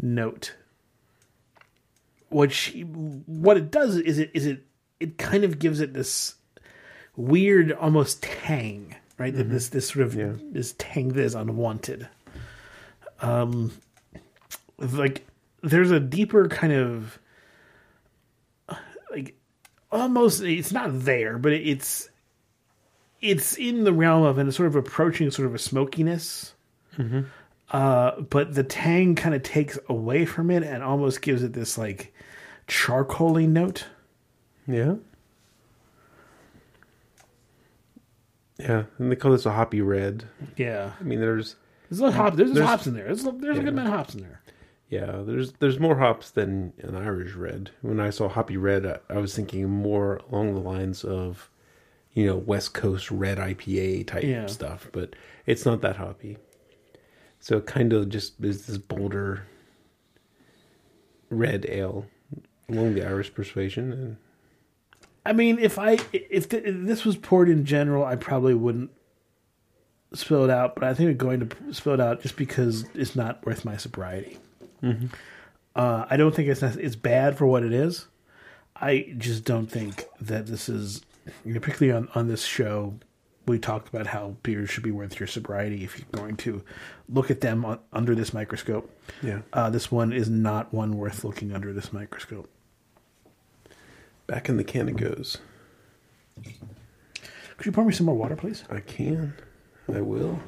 note. Which, what it does is it, is it, it kind of gives it this weird, almost tang, right? Mm-hmm. This, this sort of, yeah. this tang that is unwanted. Um, like there's a deeper kind of like almost it's not there, but it's it's in the realm of and it's sort of approaching sort of a smokiness. Mm-hmm. Uh, but the tang kind of takes away from it and almost gives it this like charcoaly note. Yeah. Yeah, and they call this a hoppy red. Yeah, I mean there's. There's a hop. There's, there's hops in there. There's, there's yeah. a good amount of hops in there. Yeah, there's there's more hops than an Irish red. When I saw hoppy red, I, I was thinking more along the lines of, you know, West Coast red I P A type yeah. stuff. But it's not that hoppy. So it kind of just is this bolder red ale along the Irish persuasion. And I mean, if I if, th- if this was poured in general, I probably wouldn't. Spill it out, but I think I'm going to spill it out just because it's not worth my sobriety. Mm-hmm. Uh, I don't think it's it's bad for what it is. I just don't think that this is, you know, particularly on, on this show, we talked about how beers should be worth your sobriety if you're going to look at them on, under this microscope. Yeah, uh, this one is not one worth looking under this microscope. Back in the can it goes. Could you pour me some more water, please? I can. I will.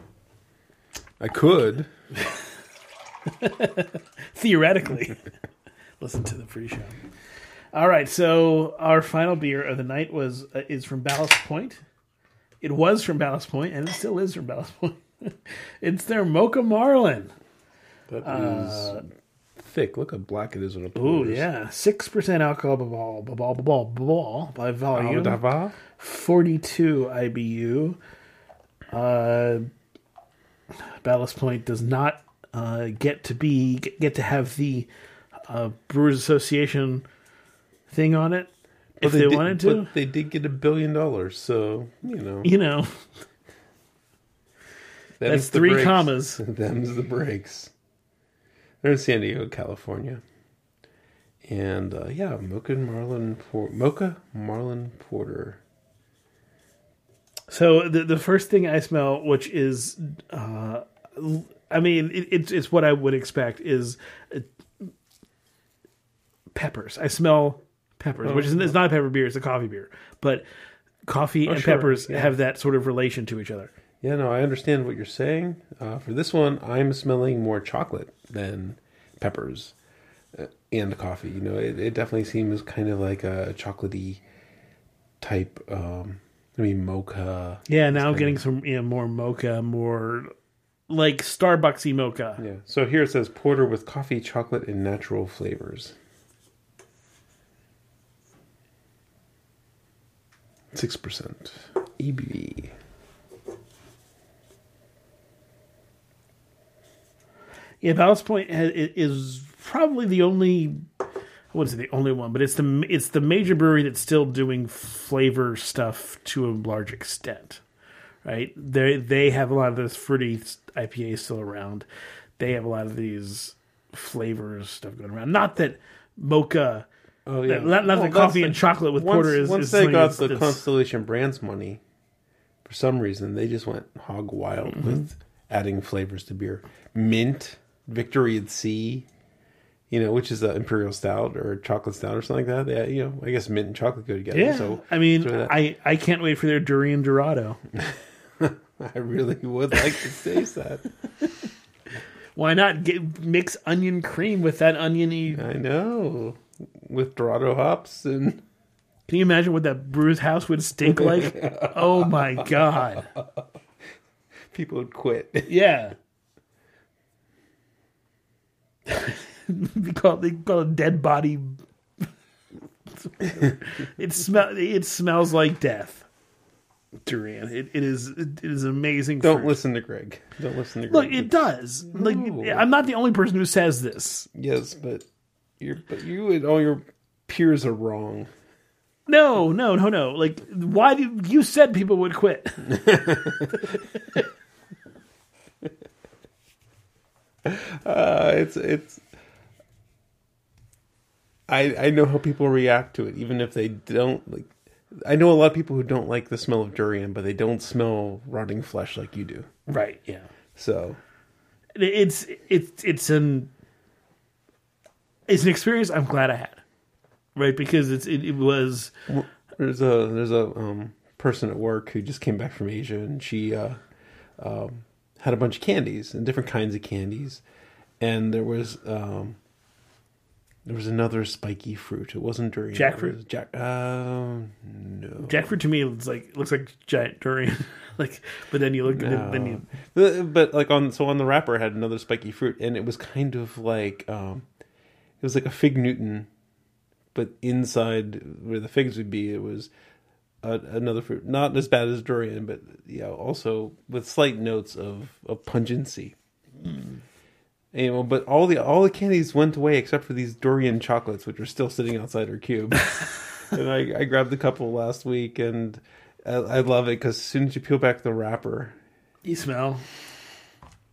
I could. Theoretically. Listen to the pre-show. All right, so our final beer of the night was uh, is from Ballast Point. It was from Ballast Point, and it still is from Ballast Point. It's their Mocha Marlin. That uh, is thick. Look how black it is on a pool. Oh, yeah. six percent alcohol by vol- by vol- by vol- by vol- by volume. forty-two I B U. Uh, Ballast Point does not uh, get to be get, get to have the uh, Brewers Association thing on it if they, they did, wanted to. But they did get a billion dollars, so you know, you know, that's three breaks. Commas. Them's the breaks. They're in San Diego, California, and uh, yeah, Mocha Marlin Por- Mocha Marlin Porter. So the the first thing I smell, which is, uh, I mean, it, it's it's what I would expect is uh, peppers. I smell peppers, oh, which is it's not a pepper beer; it's a coffee beer. But coffee oh, and sure. peppers yeah. have that sort of relation to each other. Yeah, no, I understand what you're saying. Uh, for this one, I'm smelling more chocolate than peppers and coffee. You know, it, it definitely seems kind of like a chocolatey type. Um, I mean, mocha. Yeah, now I'm getting some yeah, more mocha, more like Starbucksy mocha. Yeah. So here it says porter with coffee, chocolate, and natural flavors. Six percent A B V. Yeah, Ballast Point has, is probably the only. I wouldn't say the only one, but it's the it's the major brewery that's still doing flavor stuff to a large extent, right? They they have a lot of those fruity I P As still around. They have a lot of these flavors stuff going around. Not that mocha Oh yeah, that lovely well, coffee and chocolate with once, porter is. Once is they got the Constellation Brands money, for some reason they just went hog wild mm-hmm. with adding flavors to beer. Mint, Victory at Sea, you know, which is an imperial stout or chocolate stout or something like that. They, you know, I guess mint and chocolate go together. Yeah, so I mean, I I can't wait for their durian Dorado. I really would like to taste that. Why not get, mix onion cream with that oniony? I know. With Dorado hops and... Can you imagine what that brewer's house would stink like? Oh, my God. People would quit. Yeah. They call, they call it dead body... it, sm- it smells like death. Durian, it, it is it is amazing. Don't fruit. listen to Greg. Don't listen to Greg. Look, it does. No. Like I'm not the only person who says this. Yes, but you're but you and all your peers are wrong. No, no, no, no. Like, why do you said people would quit? uh, it's it's. I I know how people react to it, even if they don't like. I know a lot of people who don't like the smell of durian, but they don't smell rotting flesh like you do. Right, yeah. So it's it's it's an it's an experience I'm glad I had. Right, because it's it, it was there's a there's a um, person at work who just came back from Asia, and she uh, um, had a bunch of candies and different kinds of candies, and there was um, There was another spiky fruit. It wasn't durian. Jackfruit? Was jack, uh, no. Jackfruit to me looks like looks like giant durian. like, but then you look at no. it, then you. But like on so on the wrapper it had another spiky fruit, and it was kind of like um, it was like a fig Newton, but inside where the figs would be, it was a, another fruit, not as bad as durian, but you know, also with slight notes of, of pungency. Mm. You know, but all the all the candies went away except for these durian chocolates, which are still sitting outside her cube. and I, I grabbed a couple last week, and I, I love it because as soon as you peel back the wrapper, you smell.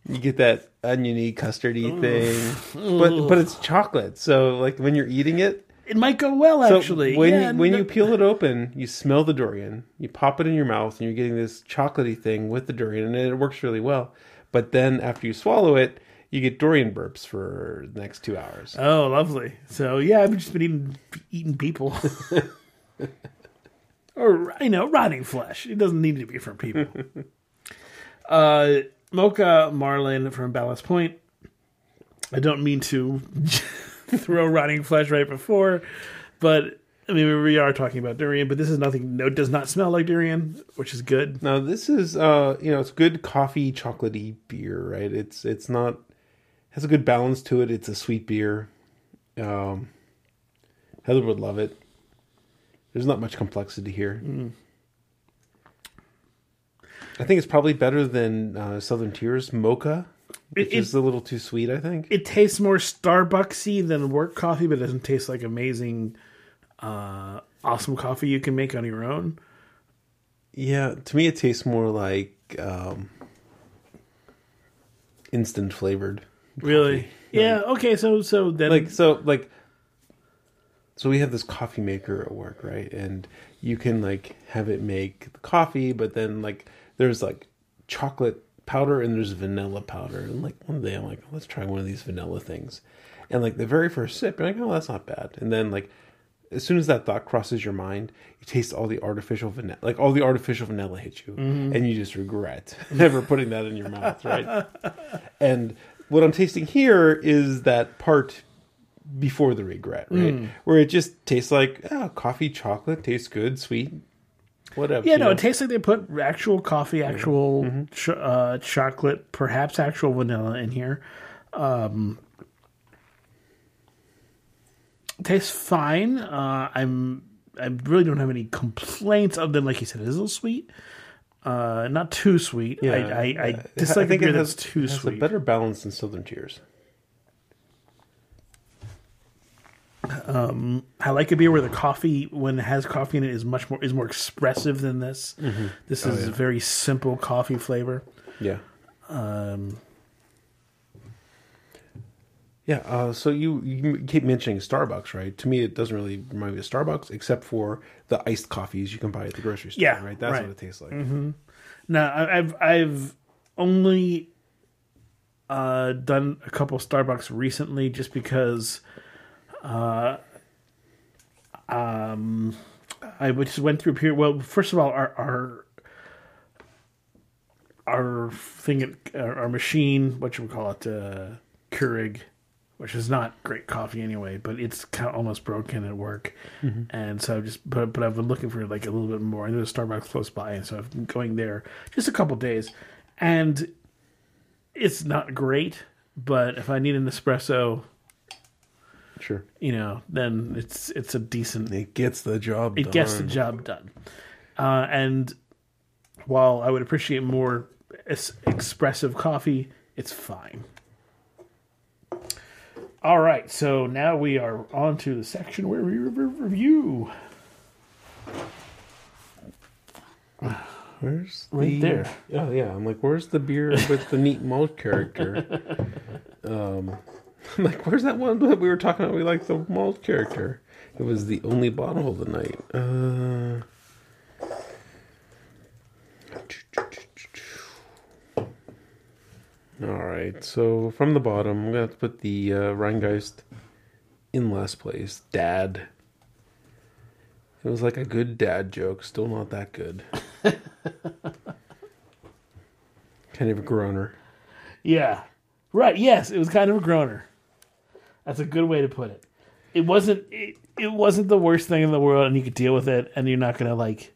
You get that oniony, custardy Ooh. thing, Ooh. but but it's chocolate. So like when you're eating it, it might go well so actually. When yeah, you, when no... you peel it open, you smell the durian. You pop it in your mouth, and you're getting this chocolatey thing with the durian, and it works really well. But then after you swallow it. You get durian burps for the next two hours. Oh, lovely. So, yeah, I've just been eating, eating people. or, you know, rotting flesh. It doesn't need to be from people. uh, Mocha Marlin from Ballast Point. I don't mean to throw rotting flesh right before, but, I mean, we are talking about durian, but this is nothing, no, it does not smell like durian, which is good. No, this is, uh, you know, it's good coffee, chocolatey beer, right? It's, it's not... has a good balance to it. It's a sweet beer. Um, Heather would love it. There's not much complexity here. Mm. I think it's probably better than uh, Southern Tier's Mocha, which it, it, is a little too sweet, I think. It tastes more Starbucksy than work coffee, but it doesn't taste like amazing, uh, awesome coffee you can make on your own. Yeah, to me it tastes more like um, instant flavored. Really? Coffee. Yeah. Like, okay. So, so then, like, so, like, so we have this coffee maker at work, right? And you can like have it make the coffee, but then like there's like chocolate powder and there's vanilla powder. And like one day, I'm like, oh, let's try one of these vanilla things. And like the very first sip, you're like, oh, that's not bad. And then like as soon as that thought crosses your mind, you taste all the artificial vanilla, like all the artificial vanilla hits you, mm-hmm. and you just regret never putting that in your mouth, right? and what I'm tasting here is that part before the regret, right? Mm. Where it just tastes like oh, coffee, chocolate, tastes good, sweet, whatever. Yeah, no, know? It tastes like they put actual coffee, actual mm-hmm. ch- uh, chocolate, perhaps actual vanilla in here. Um, tastes fine. Uh, I'm I really don't have any complaints other than, like you said, it is a little sweet. Uh, not too sweet. Yeah, I, I, I yeah. dislike I think it has, that's too it has sweet. A better balance than Southern Tier's. Um, I like a beer where the coffee, when it has coffee in it, is much more is more expressive than this. Mm-hmm. This oh, is yeah. a very simple coffee flavor. Yeah. Um, Yeah, uh, so you, you keep mentioning Starbucks, right? To me, it doesn't really remind me of Starbucks, except for the iced coffees you can buy at the grocery store, yeah, right? That's right. What it tastes like. Mm-hmm. Now, I've I've only uh, done a couple Starbucks recently just because uh, um, I just went through a period... Well, first of all, our... our Our thing, our machine, what should we call it, uh, Keurig, which is not great coffee anyway, but it's kind of almost broken at work, mm-hmm. and so I've just but but I've been looking for like a little bit more. I know there's Starbucks close by, and so I've been going there just a couple days, and it's not great, but if I need an espresso, sure, you know, then it's it's a decent. It gets the job. It done. gets the job done, uh, and while I would appreciate more expressive coffee, it's fine. All right, so now we are on to the section where we re- review. Where's the... Right there. Oh, yeah. I'm like, where's the beer with the neat malt character? um, I'm like, where's that one that we were talking about? We like the malt character. It was the only bottle of the night. Uh... Alright, so from the bottom, I'm going to have to put the uh, Rheingeist in last place. Dad. It was like a good dad joke. Still not that good. Kind of a groaner. Yeah. Right, yes, it was kind of a groaner. That's a good way to put it. It wasn't, it, it wasn't the worst thing in the world, and you could deal with it, and you're not going to, like...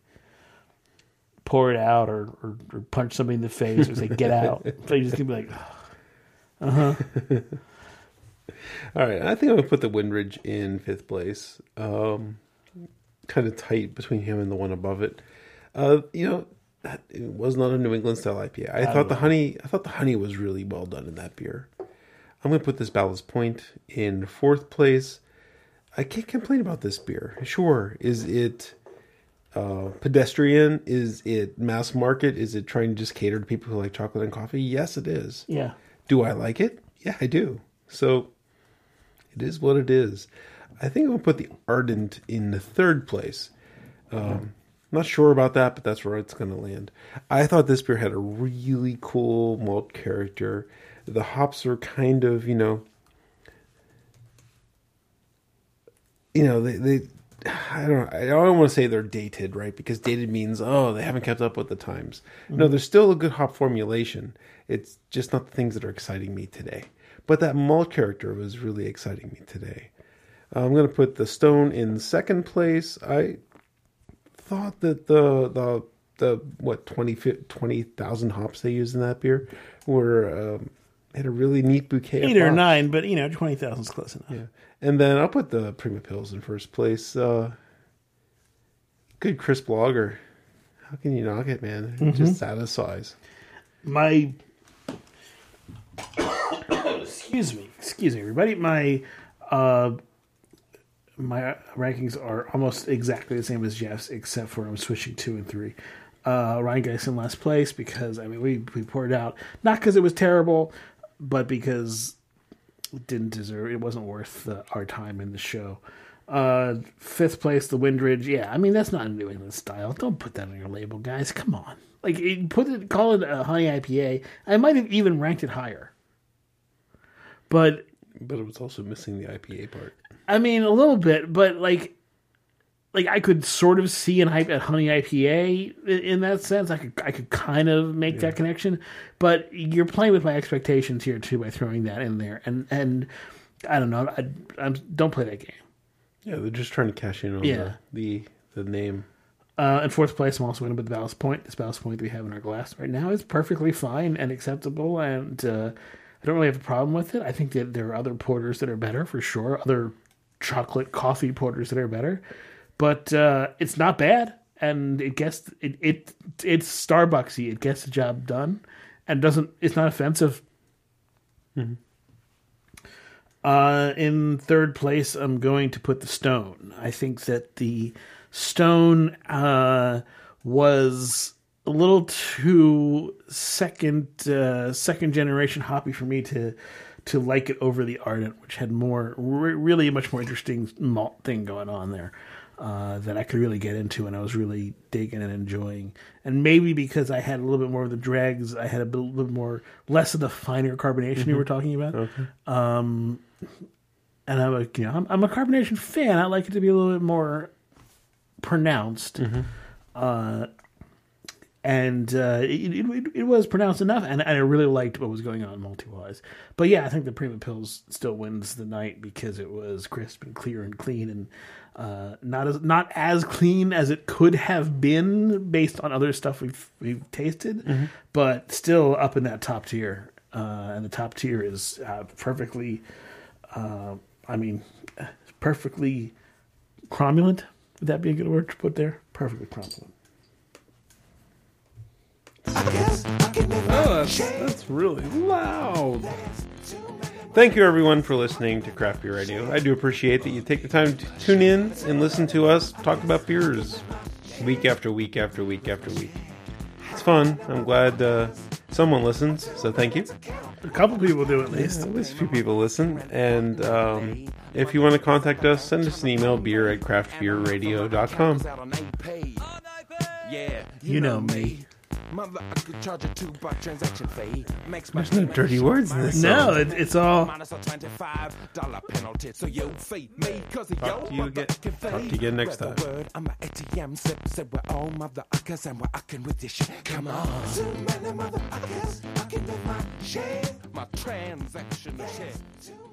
pour it out or, or, or punch somebody in the face or say, get out. So you just can be like, oh. uh-huh. All right. I think I'm going to put the Windridge in fifth place. Um, kind of tight between him and the one above it. Uh, you know, that, it was not a New England style I P A. I, I thought the honey, I thought the honey was really well done in that beer. I'm going to put this Ballast Point in fourth place. I can't complain about this beer. Sure. Is it... Uh, pedestrian? Is it mass market? Is it trying to just cater to people who like chocolate and coffee? Yes, it is. Yeah. Do I like it? Yeah, I do. So it is what it is. I think I'm going to put the Ardent in the third place. Um, yeah. Not sure about that, but that's where it's going to land. I thought this beer had a really cool malt character. The hops are kind of, you know, you know, they, they I don't I don't want to say they're dated, right? Because dated means, oh, they haven't kept up with the times. Mm-hmm. No, there's still a good hop formulation. It's just not the things that are exciting me today. But that malt character was really exciting me today. I'm going to put the Stone in second place. I thought that the, the, the what, twenty thousand hops they used in that beer were... Um, had a really neat bouquet. Eight of or nine, but you know, twenty thousand is close enough. Yeah, and then I'll put the Prima Pils in first place. Uh, good crisp lager. How can you knock it, man? It mm-hmm. just satisfies. My excuse me, excuse me, everybody. My uh, my rankings are almost exactly the same as Jeff's, except for I'm switching two and three. Uh, Rheingeist in last place because I mean we we poured out not because it was terrible. But because it didn't deserve, it wasn't worth the, our time in the show. Uh, fifth place, the Windridge. Yeah, I mean that's not a New England style. Don't put that on your label, guys. Come on, like it, put it, call it a honey I P A. I might have even ranked it higher, but but it was also missing the I P A part. I mean a little bit, but like like I could sort of see an hype at honey I P A in that sense. I could I could kind of make yeah. that connection, but you're playing with my expectations here too by throwing that in there. And and I don't know. I I'm, don't play that game. Yeah, they're just trying to cash in on yeah. the, the the name. Uh, in fourth place, I'm also going to put the Ballast Point. This Ballast Point that we have in our glass right now is perfectly fine and acceptable, and uh, I don't really have a problem with it. I think that there are other porters that are better for sure. Other chocolate coffee porters that are better. But uh, it's not bad, and it gets it, it it's Starbucksy. It gets the job done, and doesn't. It's not offensive. Mm-hmm. Uh, in third place, I'm going to put the Stone. I think that the Stone uh, was a little too second uh, second generation hoppy for me to to like it over the Ardent, which had more, re- really much more interesting malt thing going on there uh, that I could really get into and I was really digging and enjoying. And maybe because I had a little bit more of the dregs, I had a little bit more, less of the finer carbonation mm-hmm. you were talking about. Okay. Um, and I'm a, you know, I'm, I'm a carbonation fan. I like it to be a little bit more pronounced. Mm-hmm. Uh, and uh, it, it it was pronounced enough, and, and I really liked what was going on multi-wise. But yeah, I think the Prima Pils still wins the night because it was crisp and clear and clean, and uh, not as not as clean as it could have been based on other stuff we've we've tasted, mm-hmm. but still up in that top tier. Uh, and the top tier is uh, perfectly, uh, I mean, perfectly cromulent. Would that be a good word to put there? Perfectly crumpled. Oh, that's, that's really loud. Thank you, everyone, for listening to Craft Beer Radio. I do appreciate that you take the time to tune in and listen to us talk about beers week after week after week after week. It's fun. I'm glad uh, someone listens, so thank you. A couple people do at least. Yeah, at least a few people listen. And um, if you want to contact us, send us an email, beer at craft beer radio dot com. You know me. There's no dirty words in this. No, it, it's all. Talk to you again, talk to you again next time. Come on. Too many motherfuckers. I can do my share. My transaction share.